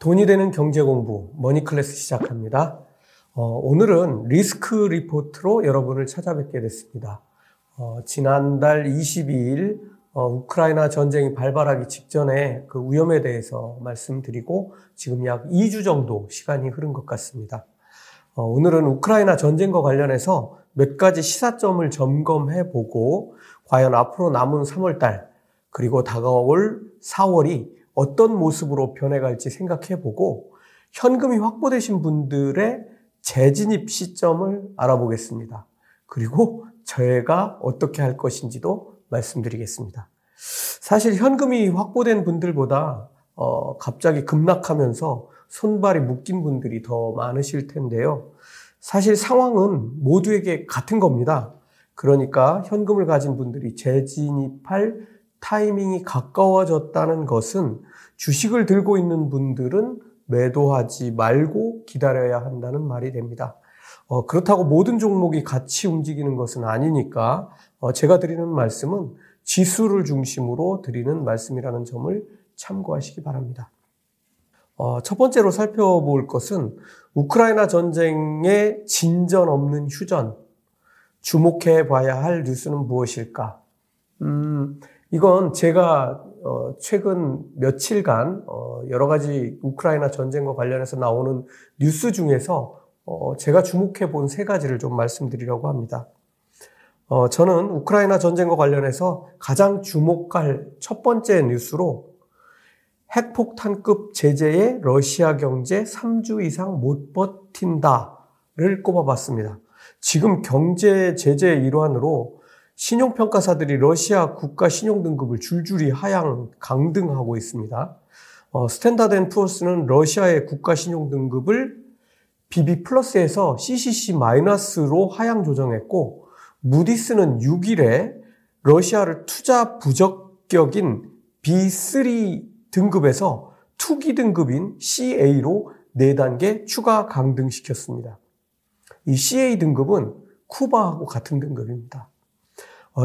돈이 되는 경제 공부, 머니클래스 시작합니다. 오늘은 리스크 리포트로 여러분을 찾아뵙게 됐습니다. 지난달 22일 우크라이나 전쟁이 발발하기 직전에 그 위험에 대해서 말씀드리고 지금 약 2주 정도 시간이 흐른 것 같습니다. 오늘은 우크라이나 전쟁과 관련해서 몇 가지 시사점을 점검해보고 과연 앞으로 남은 3월달 그리고 다가올 4월이 어떤 모습으로 변해갈지 생각해보고 현금이 확보되신 분들의 재진입 시점을 알아보겠습니다. 그리고 저희가 어떻게 할 것인지도 말씀드리겠습니다. 사실 현금이 확보된 분들보다 갑자기 급락하면서 손발이 묶인 분들이 더 많으실 텐데요. 사실 상황은 모두에게 같은 겁니다. 그러니까 현금을 가진 분들이 재진입할 타이밍이 가까워졌다는 것은 주식을 들고 있는 분들은 매도하지 말고 기다려야 한다는 말이 됩니다. 그렇다고 모든 종목이 같이 움직이는 것은 아니니까 제가 드리는 말씀은 지수를 중심으로 드리는 말씀이라는 점을 참고하시기 바랍니다. 첫 번째로 살펴볼 것은 우크라이나 전쟁의 진전 없는 휴전, 주목해 봐야 할 뉴스는 무엇일까? 이건 제가 최근 며칠간 여러 가지 우크라이나 전쟁과 관련해서 나오는 뉴스 중에서 제가 주목해 본 세 가지를 좀 말씀드리려고 합니다. 저는 우크라이나 전쟁과 관련해서 가장 주목할 첫 번째 뉴스로 핵폭탄급 제재에 러시아 경제 3주 이상 못 버틴다를 꼽아봤습니다. 지금 경제 제재의 일환으로 신용평가사들이 러시아 국가 신용등급을 줄줄이 하향 강등하고 있습니다. 스탠다드 앤 푸어스는 러시아의 국가 신용등급을 BB 플러스에서 CCC 마이너스로 하향 조정했고, 무디스는 6일에 러시아를 투자 부적격인 B3 등급에서 투기 등급인 CA로 4단계 추가 강등시켰습니다. 이 CA 등급은 쿠바하고 같은 등급입니다.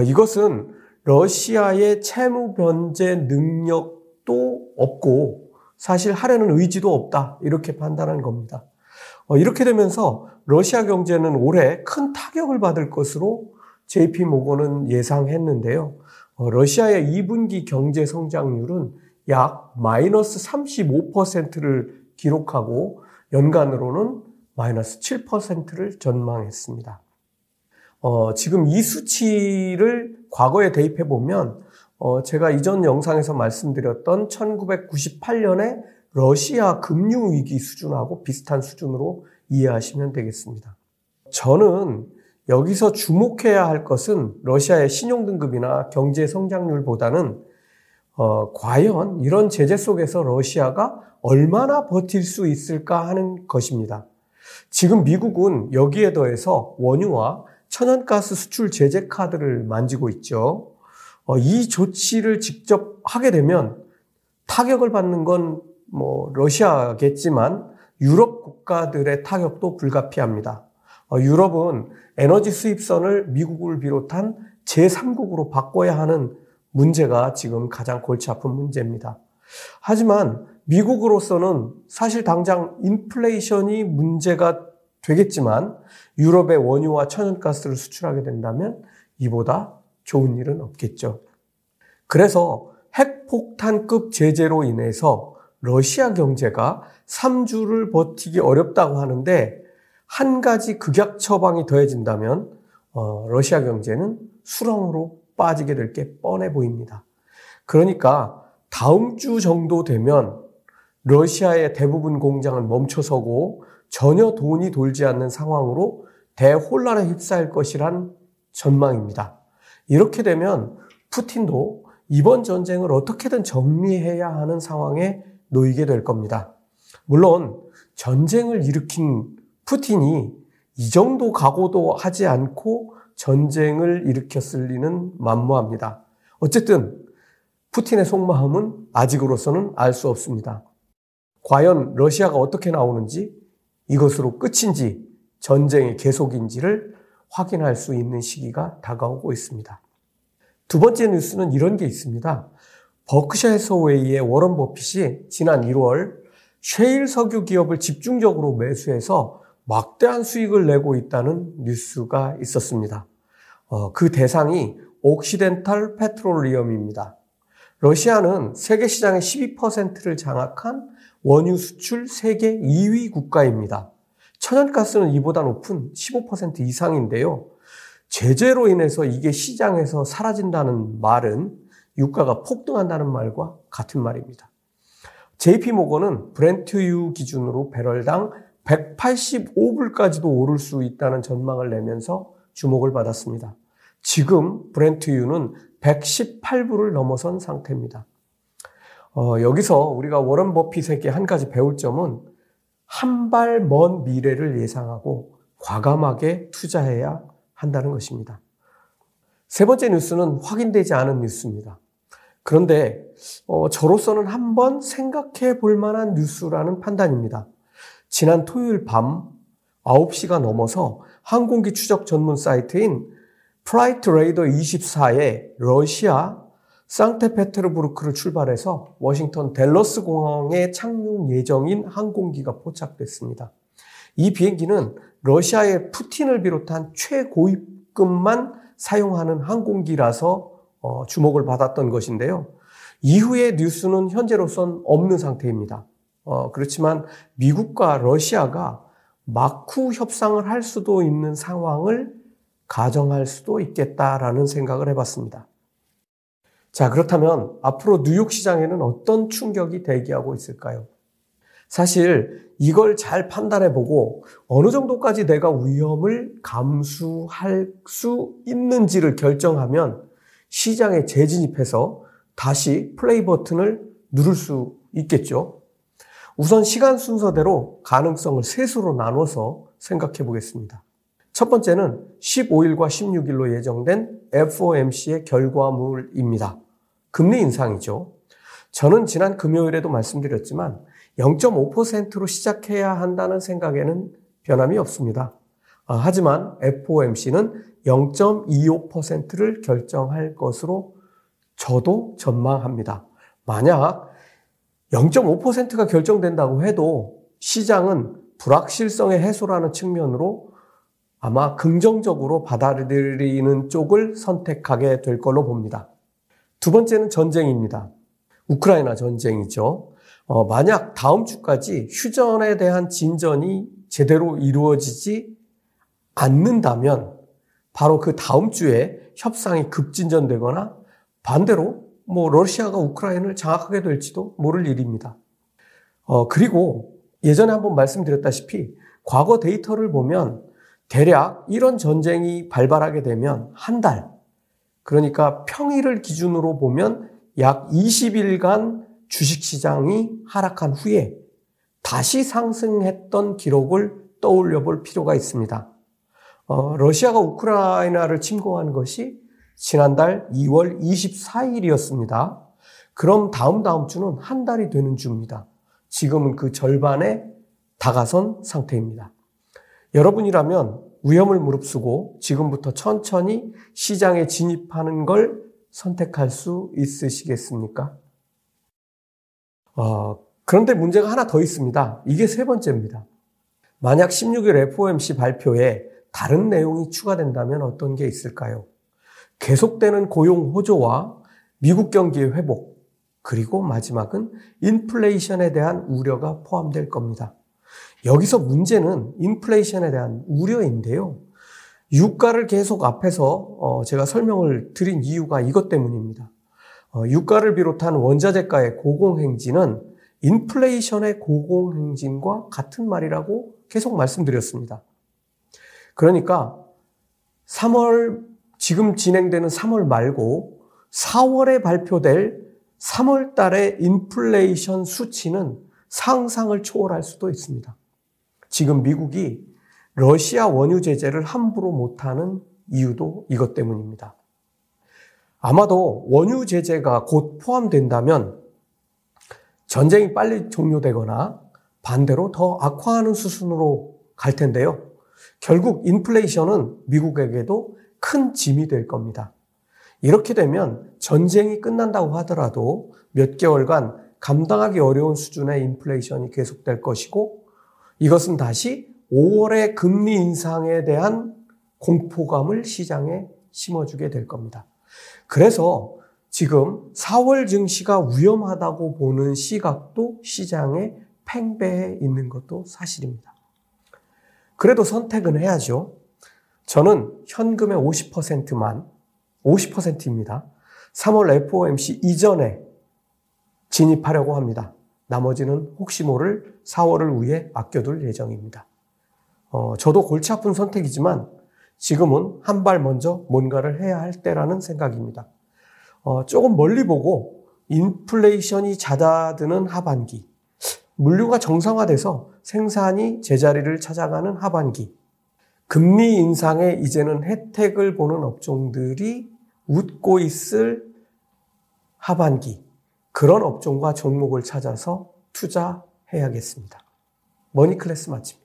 이것은 러시아의 채무 변제 능력도 없고 사실 하려는 의지도 없다 이렇게 판단한 겁니다. 이렇게 되면서 러시아 경제는 올해 큰 타격을 받을 것으로 JP 모건은 예상했는데요. 러시아의 2분기 경제 성장률은 약 마이너스 35%를 기록하고 연간으로는 마이너스 7%를 전망했습니다. 지금 이 수치를 과거에 대입해 보면 제가 이전 영상에서 말씀드렸던 1998년의 러시아 금융위기 수준하고 비슷한 수준으로 이해하시면 되겠습니다. 저는 여기서 주목해야 할 것은 러시아의 신용등급이나 경제 성장률보다는 과연 이런 제재 속에서 러시아가 얼마나 버틸 수 있을까 하는 것입니다. 지금 미국은 여기에 더해서 원유와 천연가스 수출 제재 카드를 만지고 있죠. 이 조치를 직접 하게 되면 타격을 받는 건 러시아겠지만 유럽 국가들의 타격도 불가피합니다. 유럽은 에너지 수입선을 미국을 비롯한 제3국으로 바꿔야 하는 문제가 지금 가장 골치 아픈 문제입니다. 하지만 미국으로서는 사실 당장 인플레이션이 문제가 되겠지만 유럽의 원유와 천연가스를 수출하게 된다면 이보다 좋은 일은 없겠죠. 그래서 핵폭탄급 제재로 인해서 러시아 경제가 3주를 버티기 어렵다고 하는데 한 가지 극약 처방이 더해진다면 러시아 경제는 수렁으로 빠지게 될 게 뻔해 보입니다. 그러니까 다음 주 정도 되면 러시아의 대부분 공장은 멈춰서고 전혀 돈이 돌지 않는 상황으로 대혼란에 휩싸일 것이란 전망입니다. 이렇게 되면 푸틴도 이번 전쟁을 어떻게든 정리해야 하는 상황에 놓이게 될 겁니다. 물론 전쟁을 일으킨 푸틴이 이 정도 각오도 하지 않고 전쟁을 일으켰을 리는 만무합니다. 어쨌든 푸틴의 속마음은 아직으로서는 알 수 없습니다. 과연 러시아가 어떻게 나오는지 이것으로 끝인지 전쟁의 계속인지를 확인할 수 있는 시기가 다가오고 있습니다. 두 번째 뉴스는 이런 게 있습니다. 버크셔 해서웨이의 워런 버핏이 지난 1월 셰일 석유 기업을 집중적으로 매수해서 막대한 수익을 내고 있다는 뉴스가 있었습니다. 그 대상이 옥시덴탈 페트롤리엄입니다. 러시아는 세계 시장의 12%를 장악한 원유 수출 세계 2위 국가입니다. 천연가스는 이보다 높은 15% 이상인데요. 제재로 인해서 이게 시장에서 사라진다는 말은 유가가 폭등한다는 말과 같은 말입니다. JP모건은 브렌트유 기준으로 배럴당 185불까지도 오를 수 있다는 전망을 내면서 주목을 받았습니다. 지금 브렌트유는 118불을 넘어선 상태입니다. 여기서 우리가 워런 버핏에게 한 가지 배울 점은 한 발 먼 미래를 예상하고 과감하게 투자해야 한다는 것입니다. 세 번째 뉴스는 확인되지 않은 뉴스입니다. 그런데 저로서는 한번 생각해 볼 만한 뉴스라는 판단입니다. 지난 토요일 밤 9시가 넘어서 항공기 추적 전문 사이트인 프라이트레이더24에 러시아 상트페테르부르크를 출발해서 워싱턴 댈러스 공항에 착륙 예정인 항공기가 포착됐습니다. 이 비행기는 러시아의 푸틴을 비롯한 최고위급만 사용하는 항공기라서 주목을 받았던 것인데요. 이후의 뉴스는 현재로선 없는 상태입니다. 그렇지만 미국과 러시아가 마쿠 협상을 할 수도 있는 상황을 가정할 수도 있겠다라는 생각을 해봤습니다. 자, 그렇다면 앞으로 뉴욕 시장에는 어떤 충격이 대기하고 있을까요? 사실 이걸 잘 판단해보고 어느 정도까지 내가 위험을 감수할 수 있는지를 결정하면 시장에 재진입해서 다시 플레이 버튼을 누를 수 있겠죠. 우선 시간 순서대로 가능성을 셋으로 나눠서 생각해 보겠습니다. 첫 번째는 15일과 16일로 예정된 FOMC의 결과물입니다. 금리 인상이죠. 저는 지난 금요일에도 말씀드렸지만 0.5%로 시작해야 한다는 생각에는 변함이 없습니다. 하지만 FOMC는 0.25%를 결정할 것으로 저도 전망합니다. 만약 0.5%가 결정된다고 해도 시장은 불확실성의 해소라는 측면으로 아마 긍정적으로 받아들이는 쪽을 선택하게 될 걸로 봅니다. 두 번째는 전쟁입니다. 우크라이나 전쟁이죠. 만약 다음 주까지 휴전에 대한 진전이 제대로 이루어지지 않는다면 바로 그 다음 주에 협상이 급진전되거나 반대로 러시아가 우크라이나를 장악하게 될지도 모를 일입니다. 그리고 예전에 한번 말씀드렸다시피 과거 데이터를 보면 대략 이런 전쟁이 발발하게 되면 한 달, 그러니까 평일을 기준으로 보면 약 20일간 주식시장이 하락한 후에 다시 상승했던 기록을 떠올려 볼 필요가 있습니다. 러시아가 우크라이나를 침공한 것이 지난달 2월 24일이었습니다. 그럼 다음 주는 한 달이 되는 주입니다. 지금은 그 절반에 다가선 상태입니다. 여러분이라면 위험을 무릅쓰고 지금부터 천천히 시장에 진입하는 걸 선택할 수 있으시겠습니까? 그런데 문제가 하나 더 있습니다. 이게 세 번째입니다. 만약 16일 FOMC 발표에 다른 내용이 추가된다면 어떤 게 있을까요? 계속되는 고용 호조와 미국 경기의 회복, 그리고 마지막은 인플레이션에 대한 우려가 포함될 겁니다. 여기서 문제는 인플레이션에 대한 우려인데요. 유가를 계속 앞에서 제가 설명을 드린 이유가 이것 때문입니다. 유가를 비롯한 원자재가의 고공행진은 인플레이션의 고공행진과 같은 말이라고 계속 말씀드렸습니다. 그러니까 지금 진행되는 3월 말고 4월에 발표될 3월 달의 인플레이션 수치는 상상을 초월할 수도 있습니다. 지금 미국이 러시아 원유 제재를 함부로 못하는 이유도 이것 때문입니다. 아마도 원유 제재가 곧 포함된다면 전쟁이 빨리 종료되거나 반대로 더 악화하는 수순으로 갈 텐데요. 결국 인플레이션은 미국에게도 큰 짐이 될 겁니다. 이렇게 되면 전쟁이 끝난다고 하더라도 몇 개월간 감당하기 어려운 수준의 인플레이션이 계속될 것이고, 이것은 다시 5월의 금리 인상에 대한 공포감을 시장에 심어주게 될 겁니다. 그래서 지금 4월 증시가 위험하다고 보는 시각도 시장에 팽배해 있는 것도 사실입니다. 그래도 선택은 해야죠. 저는 현금의 50%입니다. 3월 FOMC 이전에 진입하려고 합니다. 나머지는 혹시 모를 4월을 위해 아껴둘 예정입니다. 저도 골치 아픈 선택이지만 지금은 한 발 먼저 뭔가를 해야 할 때라는 생각입니다. 조금 멀리 보고 인플레이션이 잦아드는 하반기, 물류가 정상화돼서 생산이 제자리를 찾아가는 하반기, 금리 인상에 이제는 혜택을 보는 업종들이 웃고 있을 하반기, 그런 업종과 종목을 찾아서 투자해야겠습니다. 머니클래스 마칩니다.